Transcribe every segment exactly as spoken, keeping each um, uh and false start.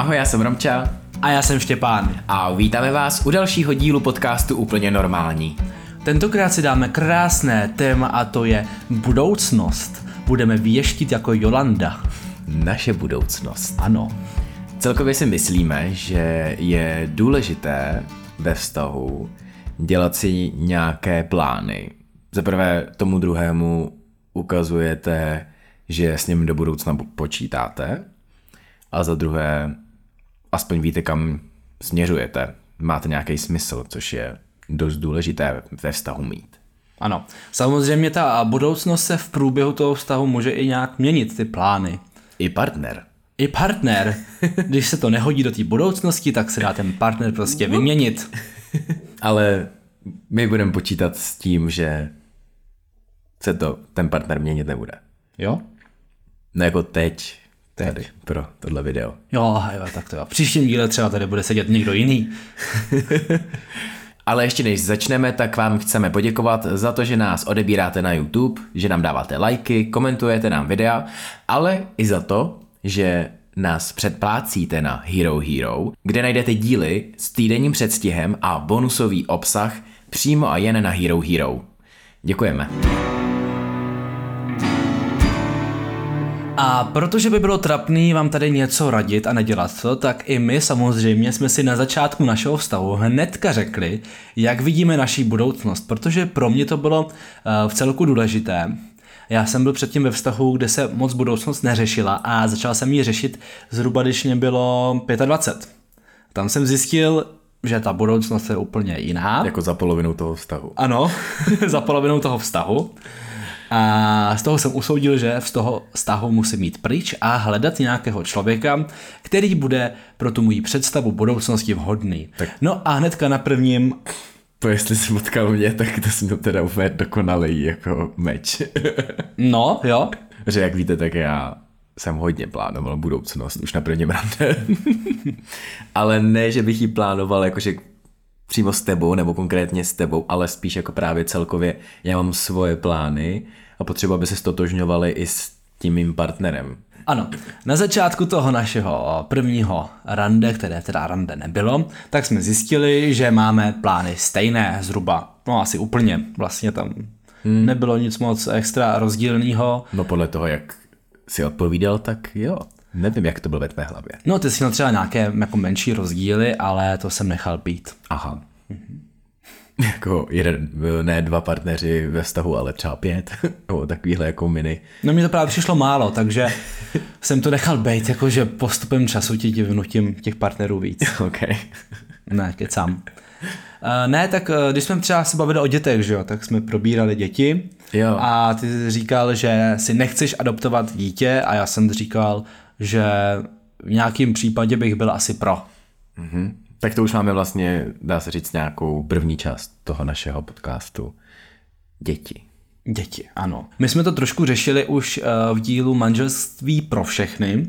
Ahoj, já jsem Romča. A já jsem Štěpán. A vítáme vás u dalšího dílu podcastu Úplně normální. Tentokrát si dáme krásné téma a to je budoucnost. Budeme věštit jako Jolanda. Naše budoucnost. Ano. Celkově si myslíme, že je důležité ve vztahu dělat si nějaké plány. Zaprvé tomu druhému ukazujete, že s ním do budoucna počítáte. A za druhé, aspoň víte, kam směřujete. Máte nějaký smysl, což je dost důležité ve vztahu mít. Ano, samozřejmě ta budoucnost se v průběhu toho vztahu může i nějak měnit, ty plány. I partner. I partner. Když se to nehodí do té budoucnosti, tak se dá ten partner prostě vyměnit. Ale my budeme počítat s tím, že se to ten partner měnit nebude. Jo? No jako teď. Tady pro tohle video. Jo, jo, tak to jo. V příštím díle třeba tady bude sedět někdo jiný. Ale ještě než začneme, tak vám chceme poděkovat za to, že nás odebíráte na YouTube, že nám dáváte lajky, komentujete nám videa, ale i za to, že nás předplácíte na Hero Hero, kde najdete díly s týdenním předstihem a bonusový obsah přímo a jen na Hero Hero. Děkujeme. A protože by bylo trapný vám tady něco radit a nedělat to, tak i my samozřejmě jsme si na začátku našeho vztahu hnedka řekli, jak vidíme naši budoucnost, protože pro mě to bylo uh, vcelku důležité. Já jsem byl předtím ve vztahu, kde se moc budoucnost neřešila a začal jsem ji řešit zhruba, když mě bylo dvacet pět. Tam jsem zjistil, že ta budoucnost je úplně jiná. Jako za polovinu toho vztahu. Ano, za polovinu toho vztahu. A z toho jsem usoudil, že z toho vztahu musím jít pryč a hledat nějakého člověka, který bude pro tu moji představu budoucnosti vhodný. Tak. No a hnedka na prvním... To jestli jsi potkal mě, tak to jsem to teda úplně dokonalý jako meč. No, jo. Že jak víte, tak já jsem hodně plánoval budoucnost už na prvním rande. Ale ne, že bych ji plánoval jakože... přímo s tebou, nebo konkrétně s tebou, ale spíš jako právě celkově já mám svoje plány a potřeba by se stotožňovaly i s tím mým partnerem. Ano, na začátku toho našeho prvního rande, které teda rande nebylo, tak jsme zjistili, že máme plány stejné zhruba, no asi úplně, vlastně tam hmm. nebylo nic moc extra rozdílného. No podle toho, jak si odpovídal, tak jo. Nevím, jak to bylo ve tvé hlavě. No, ty jsi měl třeba nějaké jako menší rozdíly, ale to jsem nechal být. Aha. Mhm. Jako jeden, ne dva partneři ve vztahu, ale třeba pět. Nebo takovýhle jako mini. No mi to právě přišlo málo, takže jsem to nechal být, jakože postupem času ti vnutím těch partnerů víc. OK. Ne, kecám. Ne, tak když jsme třeba se bavili o dětech, že jo, tak jsme probírali děti. Jo. A ty jsi říkal, že si nechceš adoptovat dítě a já jsem říkal, že v nějakém případě bych byl asi pro. Mm-hmm. Tak to už máme vlastně, dá se říct, nějakou první část toho našeho podcastu. Děti. Děti, ano. My jsme to trošku řešili už v dílu Manželství pro všechny.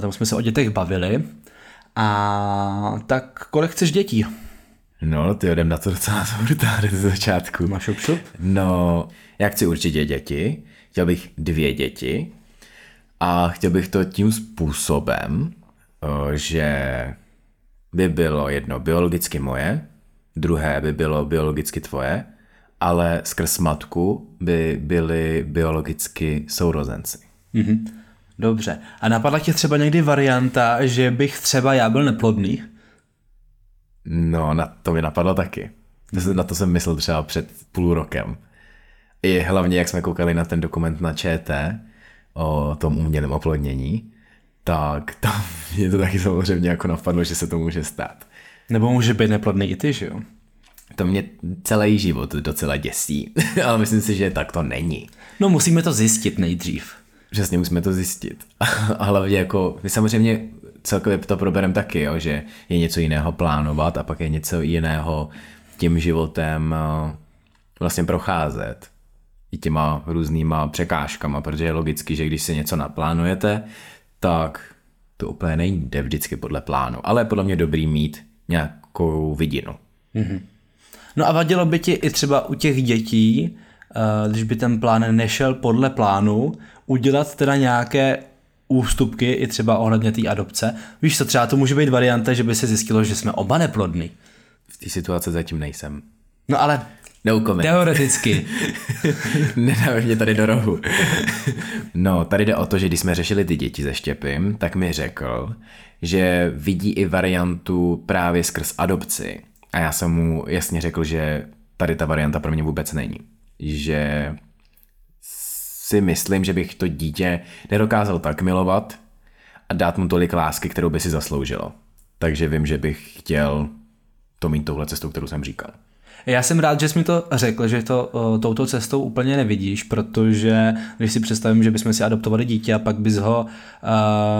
Tam jsme se o dětech bavili. A tak kolik chceš dětí? No, ty jdem na to docela zvrtáře ze začátku. Máš šup, šup? No, já chci určitě děti. Chtěl bych dvě děti. A chtěl bych to tím způsobem, že by bylo jedno biologicky moje, druhé by bylo biologicky tvoje, ale skrz matku by byly biologicky sourozenci. Mm-hmm. Dobře. A napadla tě třeba někdy varianta, že bych třeba já byl neplodný? No, na to mi napadlo taky. Na to jsem myslel třeba před půl rokem. I hlavně, jak jsme koukali na ten dokument na ČT, o tom umělém oplodnění, tak tam mě to taky samozřejmě jako napadlo, že se to může stát. Nebo může být neplodný i ty, že jo? To mě celý život docela děsí, ale myslím si, že tak to není. No musíme to zjistit nejdřív. Přesně, musíme to zjistit. A hlavně jako, my samozřejmě celkově to probereme taky, jo, že je něco jiného plánovat a pak je něco jiného tím životem vlastně procházet. I těma různýma překážkama, protože je logicky, že když si něco naplánujete, tak to úplně nejde vždycky podle plánu, ale je podle mě dobrý mít nějakou vidinu. Mm-hmm. No a vadilo by ti i třeba u těch dětí, když by ten plán nešel podle plánu, udělat teda nějaké ústupky i třeba ohledně té adopce. Víš co, třeba to může být varianta, že by se zjistilo, že jsme oba neplodní. V té situaci zatím nejsem. No ale... No comment. Teoreticky. Nedáme mě tady do rohu. No, tady jde o to, že když jsme řešili ty děti ze štěpy, tak mi řekl, že vidí i variantu právě skrz adopci. A já jsem mu jasně řekl, že tady ta varianta pro mě vůbec není. Že si myslím, že bych to dítě nedokázal tak milovat a dát mu tolik lásky, kterou by si zasloužilo. Takže vím, že bych chtěl to mít touhle cestou, kterou jsem říkal. Já jsem rád, že jsi mi to řekl, že to uh, touto cestou úplně nevidíš, protože když si představím, že bychom si adoptovali dítě a pak bys ho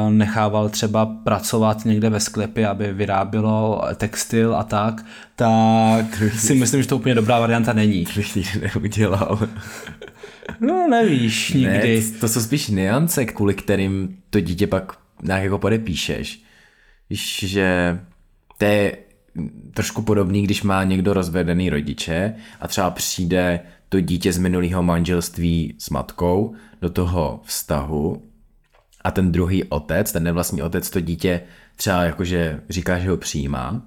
uh, nechával třeba pracovat někde ve sklepě, aby vyrábělo textil a tak, tak si myslím, že to úplně dobrá varianta není. To bych nikdy neudělal. No nevíš nikdy. Ne, to jsou spíš nuance, kvůli kterým to dítě pak nějak jako podepíšeš. Víš, že to je trošku podobný, když má někdo rozvedený rodiče a třeba přijde to dítě z minulého manželství s matkou do toho vztahu a ten druhý otec, ten nevlastní otec, to dítě třeba jakože říká, že ho přijímá,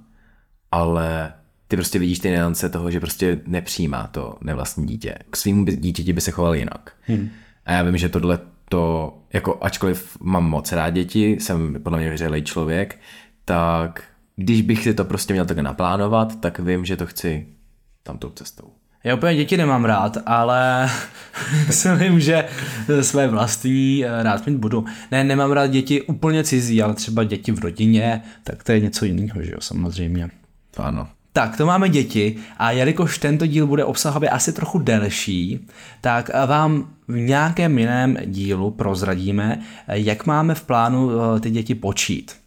ale ty prostě vidíš ty nuance toho, že prostě nepřijímá to nevlastní dítě. K svým dítěti by se choval jinak. Hmm. A já vím, že tohle to, jako ačkoliv mám moc rád děti, jsem podle mě vyřelej člověk, tak když bych si to prostě měl tak naplánovat, tak vím, že to chci tamtou cestou. Já úplně děti nemám rád, ale myslím, že své vlastní rád mít budu. Ne, nemám rád děti úplně cizí, ale třeba děti v rodině, tak to je něco jiného, že jo, samozřejmě. To ano. Tak, to máme děti a jelikož tento díl bude obsahově asi trochu delší, tak vám v nějakém jiném dílu prozradíme, jak máme v plánu ty děti počít.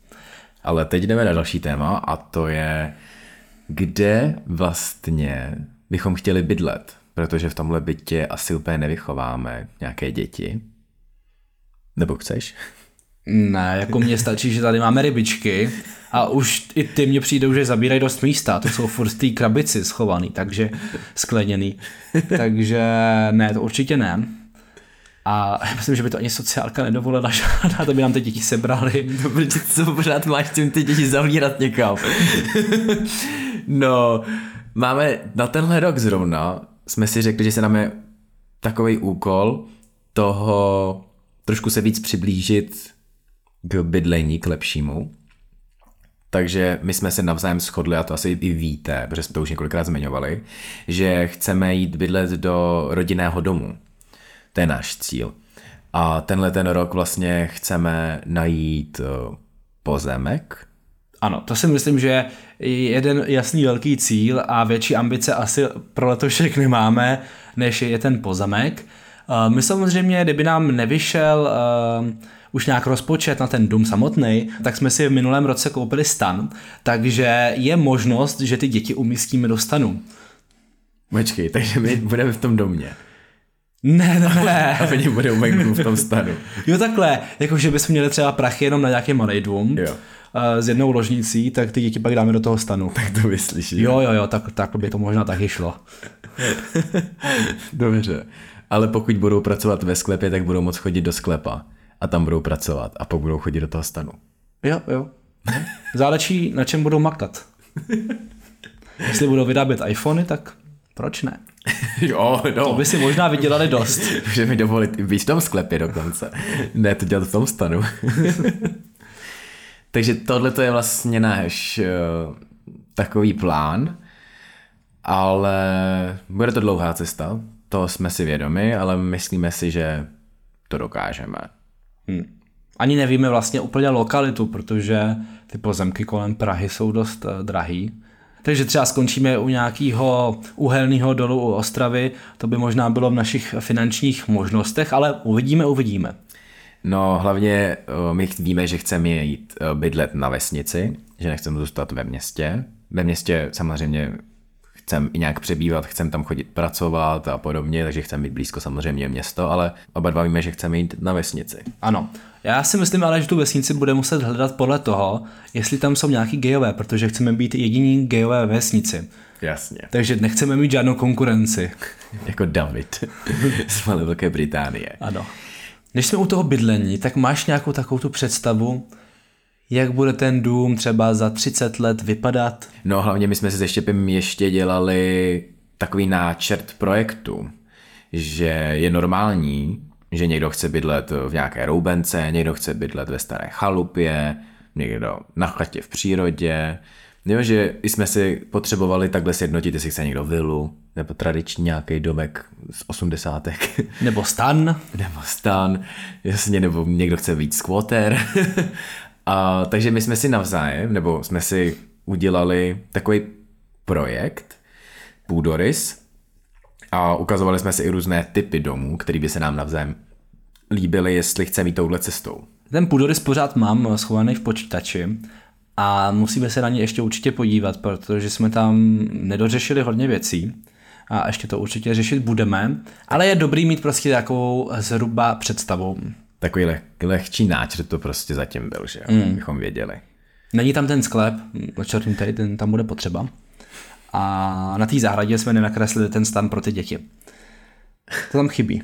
Ale teď jdeme na další téma a to je, kde vlastně bychom chtěli bydlet, protože v tomhle bytě asi úplně nevychováme nějaké děti. Nebo chceš? Ne, jako mně stačí, že tady máme rybičky a už i ty mně přijdou, že zabírají dost místa, to jsou furt tý krabici schovaný, takže skleněný, takže ne, to určitě ne. A já myslím, že by to ani sociálka nedovolila žádná, to by nám ty děti sebrali. No, protože co pořád máš tím ty děti zavírat někam. No, máme na tenhle rok zrovna, jsme si řekli, že se nám je takovej úkol toho trošku se víc přiblížit k bydlení, k lepšímu. Takže my jsme se navzájem shodli, a to asi i víte, protože jsme to už několikrát zmiňovali, že chceme jít bydlet do rodinného domu. To je náš cíl. A tenhle ten rok vlastně chceme najít pozemek. Ano, to si myslím, že je jeden jasný velký cíl a větší ambice asi pro letošek nemáme, než je ten pozemek. My samozřejmě, kdyby nám nevyšel uh, už nějak rozpočet na ten dům samotný, tak jsme si v minulém roce koupili stan, takže je možnost, že ty děti umístíme do stanu. Počkej, takže my budeme v tom domě. Ne, ne, ne. A oni budou venku v tom stanu. Jo, takhle, jakože bychom měli třeba prachy jenom na nějaký malej dům jo. S jednou ložnicí, tak ty děti pak dáme do toho stanu. Tak to myslíš. Jo, jo, jo, tak, tak by to možná taky šlo. Dobře, ale pokud budou pracovat ve sklepě, tak budou moc chodit do sklepa a tam budou pracovat a pak budou chodit do toho stanu. Jo, jo. Záleží, na čem budou makat. Jestli budou vyrábět iPhony, tak proč ne? Jo, no. To by si možná vydělali dost. Může mi dovolit být v tom sklepě dokonce. Ne, to dělat v tom stanu. Takže tohle to je vlastně náš uh, takový plán, ale bude to dlouhá cesta, to jsme si vědomi, ale myslíme si, že to dokážeme. Hmm. Ani nevíme vlastně úplně lokalitu, protože ty pozemky kolem Prahy jsou dost uh, drahý. Takže třeba skončíme u nějakého uhelného dolu u Ostravy, to by možná bylo v našich finančních možnostech, ale uvidíme, uvidíme. No hlavně my víme, že chceme jít bydlet na vesnici, že nechceme zůstat ve městě. Ve městě samozřejmě chceme i nějak přebývat, chceme tam chodit pracovat a podobně, takže chceme být blízko samozřejmě město, ale oba dva víme, že chceme jít na vesnici. Ano. Já si myslím ale, že tu vesnici bude muset hledat podle toho, jestli tam jsou nějaký gejové, protože chceme být jediní gejové vesnici. Jasně. Takže nechceme mít žádnou konkurenci. Jako David z Malé Velké Británie. Ano. Než jsme u toho bydlení, tak máš nějakou takovou tu představu, jak bude ten dům třeba za třicet let vypadat? No hlavně my jsme si se Štěpem ještě dělali takový náčrt projektu, že je normální, že někdo chce bydlet v nějaké roubence, někdo chce bydlet ve staré chalupě, někdo na chatě v přírodě. Jo, že jsme si potřebovali takhle sjednotit, jestli chce někdo vilu, nebo tradiční nějaký domek z osmdesátek. Nebo stan. Nebo stan, jasně, nebo někdo chce víc squatter. A, takže my jsme si navzájem, nebo jsme si udělali takový projekt, půdorys, a ukazovali jsme si i různé typy domů, které by se nám navzájem líbily, jestli chceme jít touhle cestou. Ten půdorys pořád mám schovaný v počítači a musíme se na ně ještě určitě podívat, protože jsme tam nedořešili hodně věcí a ještě to určitě řešit budeme, ale je dobrý mít prostě takovou zhruba představu. Takový leh, lehčí náčrt to prostě zatím byl, že jo, mm. bychom věděli. Není tam ten sklep, očertím tady, ten tam bude potřeba. A na té zahradě jsme nenakreslili ten stan pro ty děti. To tam chybí.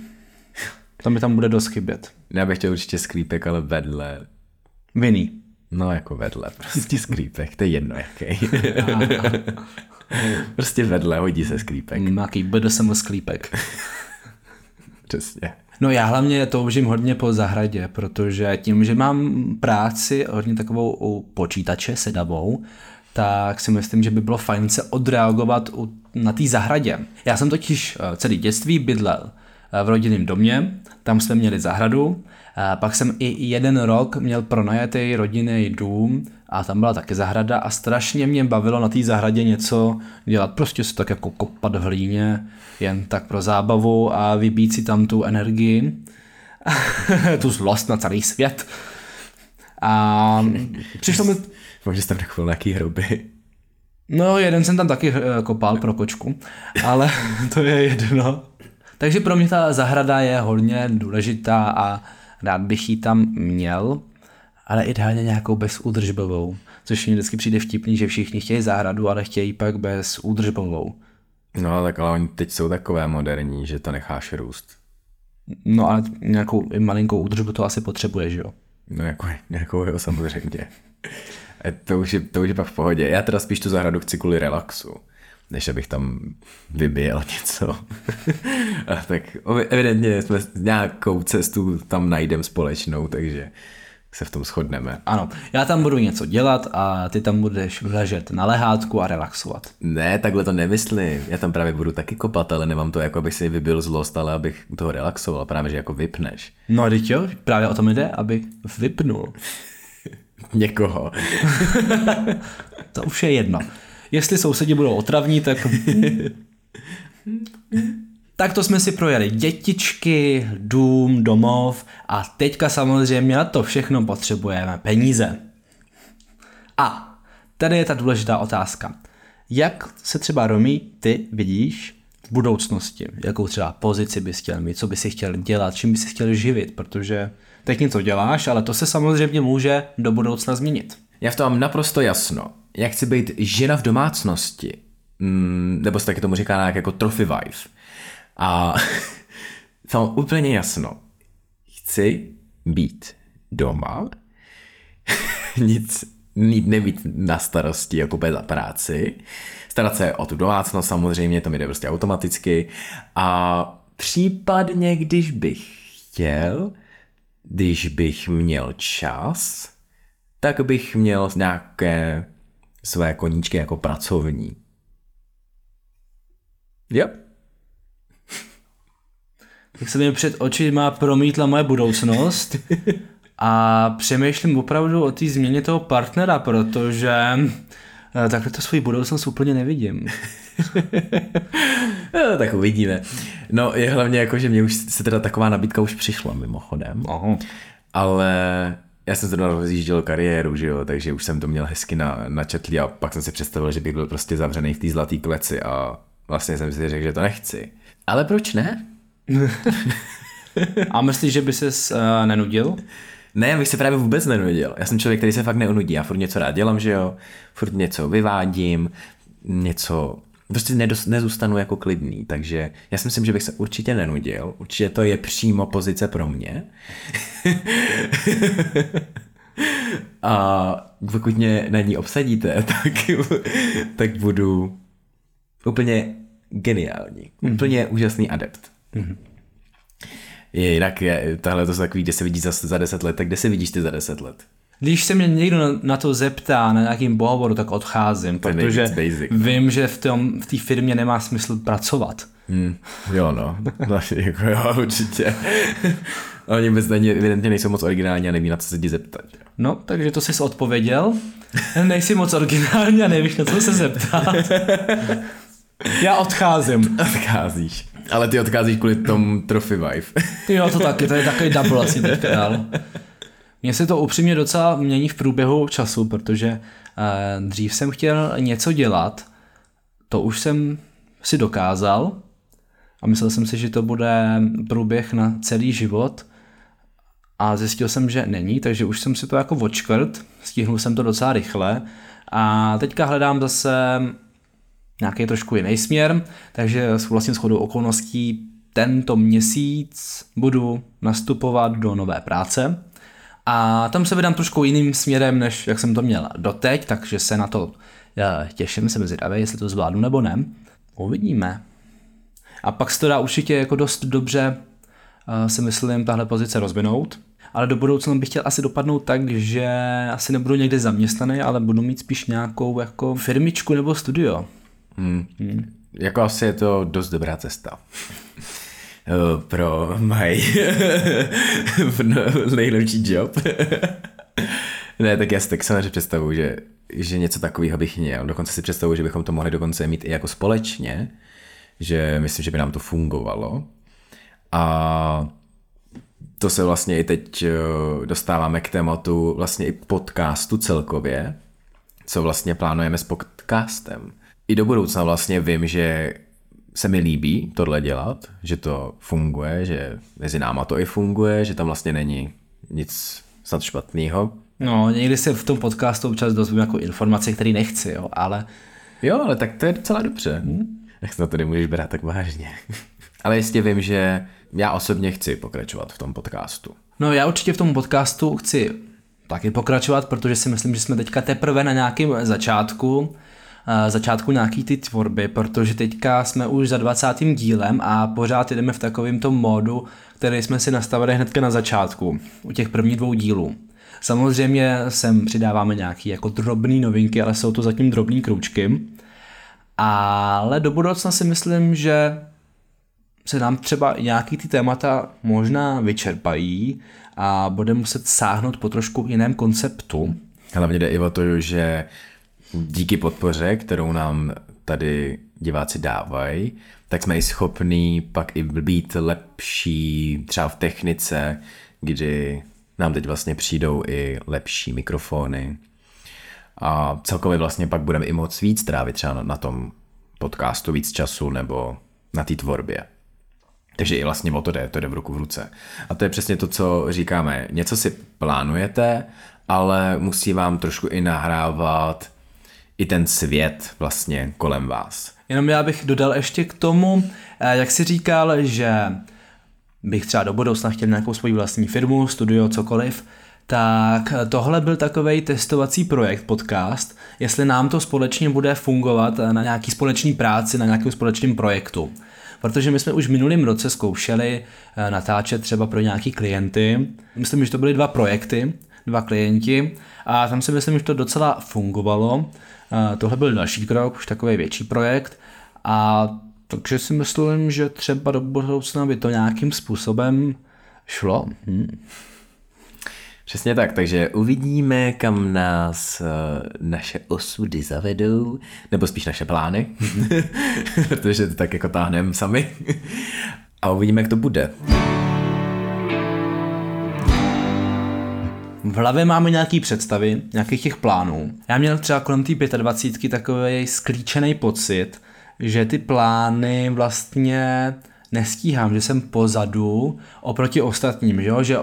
To mi tam bude dost chybět. Já bych chtěl určitě sklípek, ale vedle. Vinný. No jako vedle, prostě sklípek, to je jedno jaký. Prostě vedle, hodí se sklípek. Nějaký bé dé es em sklípek. Přesně. No já hlavně toužím hodně po zahradě, protože tím, že mám práci hodně takovou u počítače sedavou, tak si myslím, že by bylo fajn se odreagovat u, na té zahradě. Já jsem totiž celý dětství bydlel v rodinném domě, tam jsme měli zahradu, pak jsem i jeden rok měl pronajatý rodinný dům a tam byla taky zahrada a strašně mě bavilo na té zahradě něco dělat, prostě se tak jako kopat v hlíně, jen tak pro zábavu a vybít si tam tu energii, tu zlost na celý svět. A přišlo mi... Možná jsi tam takový nějaký hruby. No, jeden jsem tam taky kopal pro kočku, ale to je jedno. Takže pro mě ta zahrada je hodně důležitá a rád bych ji tam měl, ale ideálně nějakou bezúdržbovou, což mi vždycky přijde vtipný, že všichni chtějí zahradu, ale chtějí pak bezúdržbovou. No tak ale oni teď jsou takové moderní, že to necháš růst. No ale nějakou malinkou údržbu to asi potřebuješ, jo? No jako, nějakou jo, samozřejmě. To už, je, to už je pak v pohodě. Já teda spíš tu zahradu chci kvůli relaxu, než abych tam vybíjel něco. A tak evidentně jsme nějakou cestu tam najdeme společnou, takže se v tom shodneme. Ano, já tam budu něco dělat a ty tam budeš ležet na lehátku a relaxovat. Ne, takhle to nemyslím. Já tam právě budu taky kopat, ale nemám to jako, abych si vybil zlost, ale abych toho relaxoval, právě že jako vypneš. No a teď jo, právě o tom jde, abych vypnul. Někoho. To už je jedno. Jestli sousedi budou otravní, tak... Tak to jsme si projeli dětičky, dům, domov a teďka samozřejmě na to všechno potřebujeme peníze. A tady je ta důležitá otázka. Jak se třeba, Romy, ty vidíš v budoucnosti? Jakou třeba pozici bys chtěl mít, co bys si chtěl dělat, čím bys si chtěl živit, protože teď něco děláš, ale to se samozřejmě může do budoucna změnit. Já v tom mám naprosto jasno. Já chci být žena v domácnosti. Mm, nebo se taky tomu říká nějak jako trophy wife. A to mám úplně jasno. Chci být doma. Nic, nic nebýt na starosti, jako bez práci. Starat se o tu domácnost samozřejmě, to mi jde prostě automaticky. A případně, když bych chtěl... Když bych měl čas, tak bych měl nějaké své koníčky jako pracovní. Jo. Yep. Tak se mi před očima promítla moje budoucnost a přemýšlím opravdu o té změně toho partnera, protože takhle to svou budoucnost úplně nevidím. No, tak uvidíme. No je hlavně jako, že mě už se teda taková nabídka už přišla mimochodem. Aha. Ale já jsem zrovna rozjížděl kariéru, že jo, takže už jsem to měl hezky na, načetlý a pak jsem si představil, že bych byl prostě zavřený v té zlatý kleci a vlastně jsem si řekl, že to nechci. Ale proč ne? A myslíš, že by ses uh, nenudil? Ne, já bych se právě vůbec nenudil. Já jsem člověk, který se fakt neunudí. Já furt něco rád dělám, že jo, furt něco vyvádím, něco prostě nedos, nezůstanu jako klidný, takže já si myslím, že bych se určitě nenudil, určitě to je přímo pozice pro mě. A pokud mě na ní obsadíte, tak, tak budu úplně geniální, mm. úplně úžasný adept. Mm. Je, jinak je, tahle to jsou takový, kde se vidí za, za deset let, tak kde se vidíš ty za deset let? Když se mě někdo na to zeptá na nějakým pohovoru, tak odcházím, protože basic, vím, ne? že v tom, v té firmě nemá smysl pracovat. Hmm. Jo no, no jako jo, určitě. Oni bez něj evidentně nejsou moc originální a neví, na co se ti zeptat. No, takže to jsi odpověděl. Nejsi moc originální a nevíš, na co se zeptat. Já odcházím. Odcházíš. Ale ty odcházíš kvůli tomu Trophy Wife. Jo, to taky, to je takový double asi teď dál. Mně se to upřímně docela mění v průběhu času, protože eh, dřív jsem chtěl něco dělat, to už jsem si dokázal a myslel jsem si, že to bude průběh na celý život a zjistil jsem, že není, takže už jsem si to jako odškrt, stihnul jsem to docela rychle a teďka hledám zase nějaký trošku jiný směr, takže vlastně shodou okolností tento měsíc budu nastupovat do nové práce. A tam se vydám trošku jiným směrem, než jak jsem to měl doteď, takže se na to těším, jsem zvědavý, jestli to zvládnu nebo ne. Uvidíme. A pak se to dá určitě jako dost dobře, si myslím, tahle pozice rozvinout. Ale do budoucna bych chtěl asi dopadnout tak, že asi nebudu někde zaměstnaný, ale budu mít spíš nějakou jako firmičku nebo studio. Hmm. Hmm. Jako asi je to dost dobrá cesta. Pro my nejlepší job. Ne, tak já si tak samozřejmě představuji, že, že něco takového bych měl. Dokonce si představuji, že bychom to mohli dokonce mít i jako společně, že myslím, že by nám to fungovalo. A to se vlastně i teď dostáváme k tématu vlastně i podcastu celkově, co vlastně plánujeme s podcastem. I do budoucna vlastně vím, že se mi líbí tohle dělat, že to funguje, že mezi náma to i funguje, že tam vlastně není nic snad špatného. No, někdy se v tom podcastu občas dozvím jako informace, které nechci, jo, ale... Jo, ale tak to je docela dobře. Hmm? Tak snad to nemůžeš brát tak vážně. Ale jistě vím, že já osobně chci pokračovat v tom podcastu. No, já určitě v tom podcastu chci taky pokračovat, protože si myslím, že jsme teďka teprve na nějakém začátku, začátku nějaký ty tvorby, protože teďka jsme už za dvacátým dílem a pořád jdeme v takovém tom módu, který jsme si nastavili hnedka na začátku, u těch prvních dvou dílů. Samozřejmě sem přidáváme nějaké jako drobné novinky, ale jsou to zatím drobné kroužky. Ale do budoucna si myslím, že se nám třeba nějaký ty témata možná vyčerpají a budeme muset sáhnout po trošku jiném konceptu. Hlavně jde i o to, že díky podpoře, kterou nám tady diváci dávají, tak jsme i schopní pak i být lepší třeba v technice, kdy nám teď vlastně přijdou i lepší mikrofony. A celkově vlastně pak budeme i moc víc trávit třeba na tom podcastu víc času nebo na té tvorbě. Takže i vlastně o to jde, to jde v ruku v ruce. A to je přesně to, co říkáme. Něco si plánujete, ale musí vám trošku i nahrávat i ten svět vlastně kolem vás. Jenom já bych dodal ještě k tomu, jak jsi říkal, že bych třeba do budoucna chtěl nějakou svoji vlastní firmu, studio, cokoliv, tak tohle byl takovej testovací projekt podcast, jestli nám to společně bude fungovat na nějaký společný práci, na nějakém společném projektu. Protože my jsme už v minulém roce zkoušeli natáčet třeba pro nějaký klienty. Myslím, že to byly dva projekty, dva klienti a tam si myslím, že to docela fungovalo. Tohle byl další krok, už takový větší projekt a takže si myslím, že třeba do budoucna by to nějakým způsobem šlo. Hmm. Přesně tak, takže uvidíme, kam nás naše osudy zavedou, nebo spíš naše plány, protože to tak jako táhneme sami a uvidíme, jak to bude. V hlavě máme nějaký představy, nějakých těch plánů. Já měl třeba kolem té dvacítky takovej sklíčený pocit, že ty plány vlastně nestíhám, že jsem pozadu oproti ostatním, že, jo? Že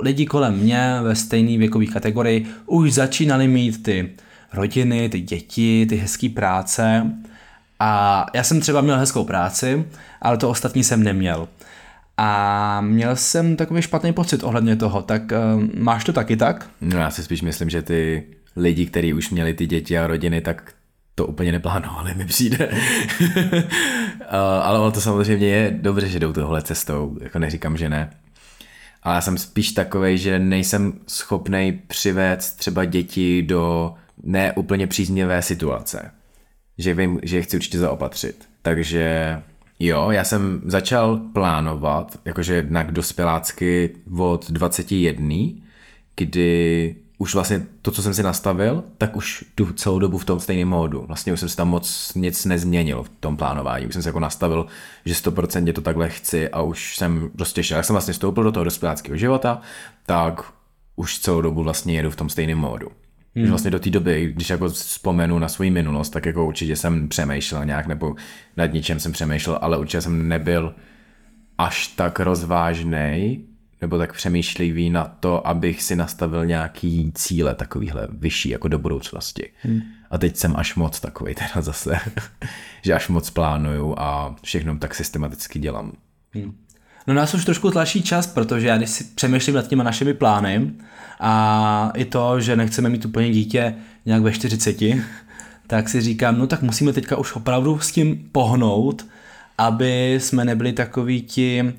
lidi kolem mě ve stejné věkové kategorii už začínali mít ty rodiny, ty děti, ty hezké práce A já jsem třeba měl hezkou práci, ale to ostatní jsem neměl. A měl jsem takový špatný pocit ohledně toho, tak uh, máš to taky tak? No já si spíš myslím, že ty lidi, kteří už měli ty děti a rodiny, tak to úplně neplánovali, mi přijde. uh, ale ono to samozřejmě je dobře, že jdou tohle cestou, jako neříkám, že ne. Ale já jsem spíš takovej, že nejsem schopnej přivést třeba děti do neúplně příznivé situace. Že vím, že je chci určitě zaopatřit. Takže jo, já jsem začal plánovat, jakože jednak dospělácky od dvacet jedna, kdy už vlastně to, co jsem si nastavil, tak už tu celou dobu v tom stejném módu. Vlastně už jsem si tam moc nic nezměnil v tom plánování. Už jsem se jako nastavil, že sto procent to takhle chci a už jsem prostě šel. Jak jsem vlastně vstoupil do toho dospěláckého života, tak už celou dobu vlastně jedu v tom stejném módu. Hmm. Vlastně do té doby, když jako vzpomenu na svou minulost, tak jako určitě jsem přemýšlel nějak, nebo nad ničem jsem přemýšlel, ale určitě jsem nebyl až tak rozvážnej, nebo tak přemýšlivý na to, abych si nastavil nějaký cíle takovýhle vyšší, jako do budoucnosti. Hmm. A teď jsem až moc takovej teda zase, že až moc plánuju a všechno tak systematicky dělám. Hmm. No nás už trošku tlačí čas, protože já když si přemýšlím nad těma našimi plány a i to, že nechceme mít úplně dítě nějak ve čtyřiceti, tak si říkám, no tak musíme teďka už opravdu s tím pohnout, aby jsme nebyli takoví ti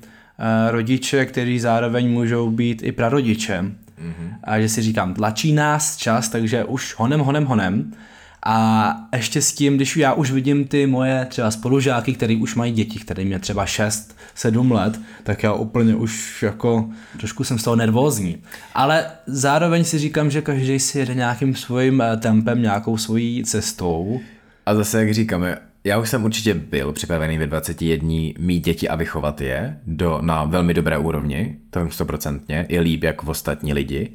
rodiče, kteří zároveň můžou být i prarodičem. Mm-hmm. A že si říkám, tlačí nás čas, takže už honem, honem, honem. A ještě s tím, když já už vidím ty moje třeba spolužáky, který už mají děti, který mě třeba šest sedm let, tak já úplně už jako trošku jsem z toho nervózní. Ale zároveň si říkám, že každý si jede nějakým svým tempem, nějakou svojí cestou. A zase, jak říkáme, já už jsem určitě byl připravený ve dvacet jedna mít děti a vychovat je do, na velmi dobré úrovni, to jim stoprocentně, je líp jako ostatní lidi.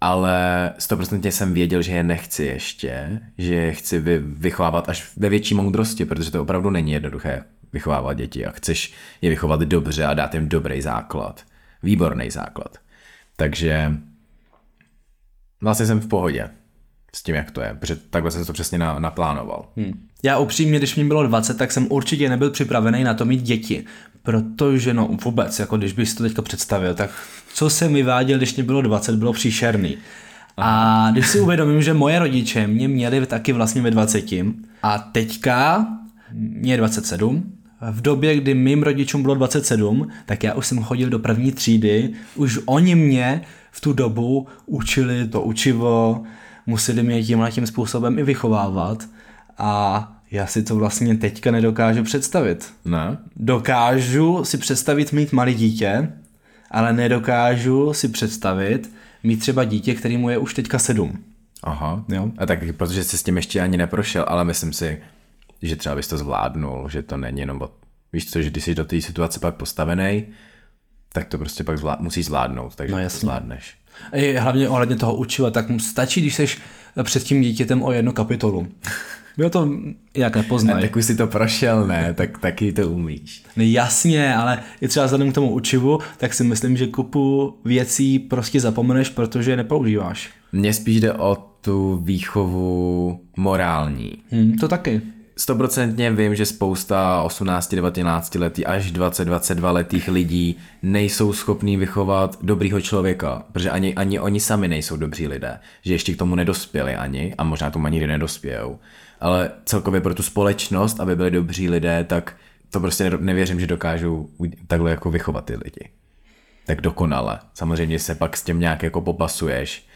Ale stoprocentně jsem věděl, že je nechci ještě, že je chci vychovávat až ve větší moudrosti, protože to opravdu není jednoduché vychovávat děti a chceš je vychovat dobře a dát jim dobrý základ, výborný základ. Takže vlastně jsem v pohodě s tím, jak to je, protože takhle jsem to přesně naplánoval. Hmm. Já upřímně, když mi bylo dvacet, tak jsem určitě nebyl připravený na to mít děti, protože no vůbec, jako když bych si to teďka představil, tak co jsem vyváděl, když mě bylo dvacet, bylo příšerný. A když si uvědomím, že moje rodiče mě měli taky vlastně ve dvaceti a teďka mě je dvacet sedm, v době, kdy mým rodičům bylo dvacet sedm, tak já už jsem chodil do první třídy, už oni mě v tu dobu učili to učivo, museli mě tímhle tím způsobem i vychovávat a já si to vlastně teďka nedokážu představit. Ne? Dokážu si představit mít malé dítě, ale nedokážu si představit mít třeba dítě, kterému je už teďka sedm. Aha, jo? A tak protože jsi s tím ještě ani neprošel, ale myslím si, že třeba bys to zvládnul, že to není jenom, víš co, že když jsi do té situace pak postavenej, tak to prostě pak zvlá- musíš zvládnout, takže no, to zvládneš. Hlavně ohledně toho učiva, tak stačí, když jsi před tím dítětem o jednu kapitolu. Bylo to, jak nepoznáš. Tak už si to prošel, ne? Tak taky to umíš. No jasně, ale i třeba vzhledem k tomu učivu, tak si myslím, že kupu věcí prostě zapomeneš, protože je nepoužíváš. Mně spíš jde o tu výchovu morální. Hmm, to taky. Stoprocentně vím, že spousta osmnáct devatenáct letých až dvacet dvacet dva letých lidí nejsou schopní vychovat dobrýho člověka, protože ani, ani oni sami nejsou dobří lidé, že ještě k tomu nedospěli ani a možná tomu ani nedospějou. Ale celkově pro tu společnost, aby byli dobří lidé, tak to prostě nevěřím, že dokážou takhle jako vychovat ty lidi. Tak dokonale. Samozřejmě se pak s tím nějak jako popasuješ,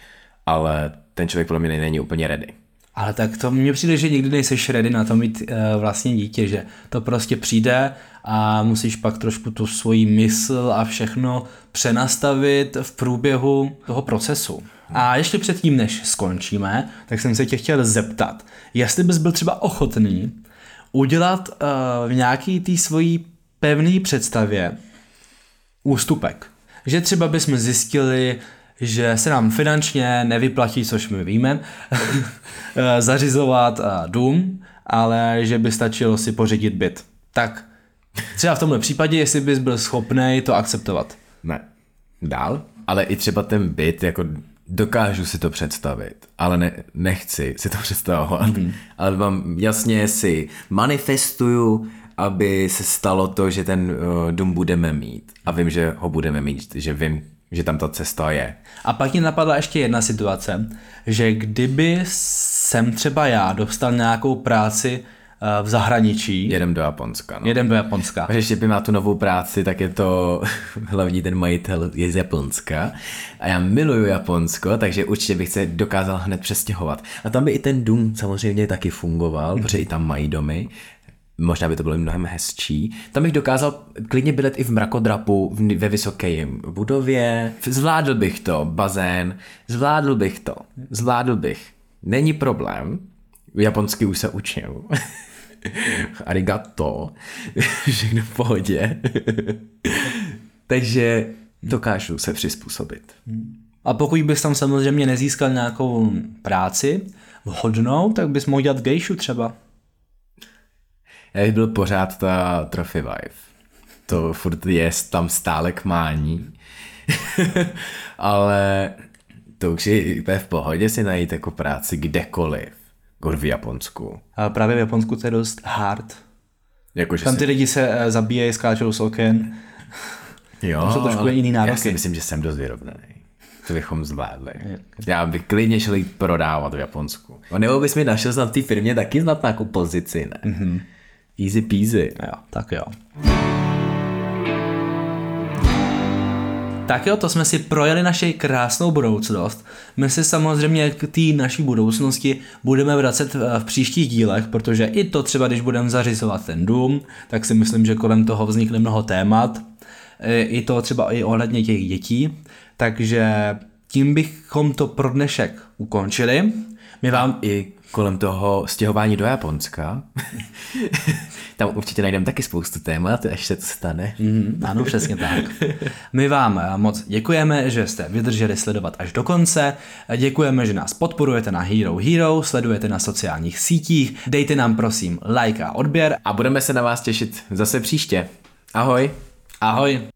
ale ten člověk pro mě není úplně ready. Ale tak to mně přijde, že nikdy nejseš ready na to mít e, vlastně dítě, že to prostě přijde a musíš pak trošku tu svoji mysl a všechno přenastavit v průběhu toho procesu. A ještě předtím, než skončíme, tak jsem se tě chtěl zeptat, jestli bys byl třeba ochotný udělat e, v nějaký té svojí pevné představě ústupek. Že třeba bychom zjistili, že se nám finančně nevyplatí, což my víme, zařizovat dům, ale že by stačilo si pořídit byt. Tak třeba v tomhle případě, jestli bys byl schopnej to akceptovat. Ne. Dál? Ale i třeba ten byt, jako dokážu si to představit, ale ne, nechci si to představovat, mm-hmm. ale vám jasně si manifestuju, aby se stalo to, že ten uh, dům budeme mít a vím, že ho budeme mít, že vím, že tam ta cesta je. A pak mi napadla ještě jedna situace, že kdyby jsem třeba já dostal nějakou práci v zahraničí. Jedem do Japonska. No. Jedem do Japonska. A ještě by má tu novou práci, tak je to hlavní ten majitel je z Japonska. A já miluju Japonsko, takže určitě bych se dokázal hned přestěhovat. A tam by i ten dům samozřejmě taky fungoval, mm. protože i tam mají domy. Možná by to bylo mnohem hezčí. Tam bych dokázal klidně bydlet i v mrakodrapu, ve vysoké budově. Zvládl bych to, bazén. Zvládl bych to. Zvládl bych. Není problém. Japonsky už se učil. Arigato. Všechno v pohodě. Takže dokážu se přizpůsobit. A pokud bys tam samozřejmě nezískal nějakou práci vhodnou, tak bys mohl dělat gejšu třeba. Já bych byl pořád ta trophy wife. To furt je tam stále k mání. Ale to už je v pohodě si najít jako práci kdekoliv. Kor v Japonsku. A právě v Japonsku to je dost hard. Jako, tam ty jsi... lidi se uh, zabíjejí, skáčou z oken. Jo, tam jsou trošku jiný nároky. Já si myslím, že jsem dost vyrovnaný. To bychom zvládli. Já bych klidně šel jít prodávat v Japonsku. A nebo bys mi našel snad v té firmě taky znat nějakou pozici, ne? Mm-hmm. Easy peasy. Jo, tak jo. Tak jo, to jsme si projeli naši krásnou budoucnost. My se samozřejmě k té naší budoucnosti budeme vracet v příštích dílech, protože i to třeba, když budeme zařizovat ten dům, tak si myslím, že kolem toho vznikne mnoho témat. I to třeba i ohledně těch dětí. Takže tím bychom to pro dnešek ukončili. My vám i kolem toho stěhování do Japonska. Tam určitě najdeme taky spoustu témat, až se to stane. Mm, ano, přesně tak. My vám moc děkujeme, že jste vydrželi sledovat až do konce. Děkujeme, že nás podporujete na Hero Hero, sledujete na sociálních sítích, dejte nám prosím like a odběr. A budeme se na vás těšit zase příště. Ahoj. Ahoj.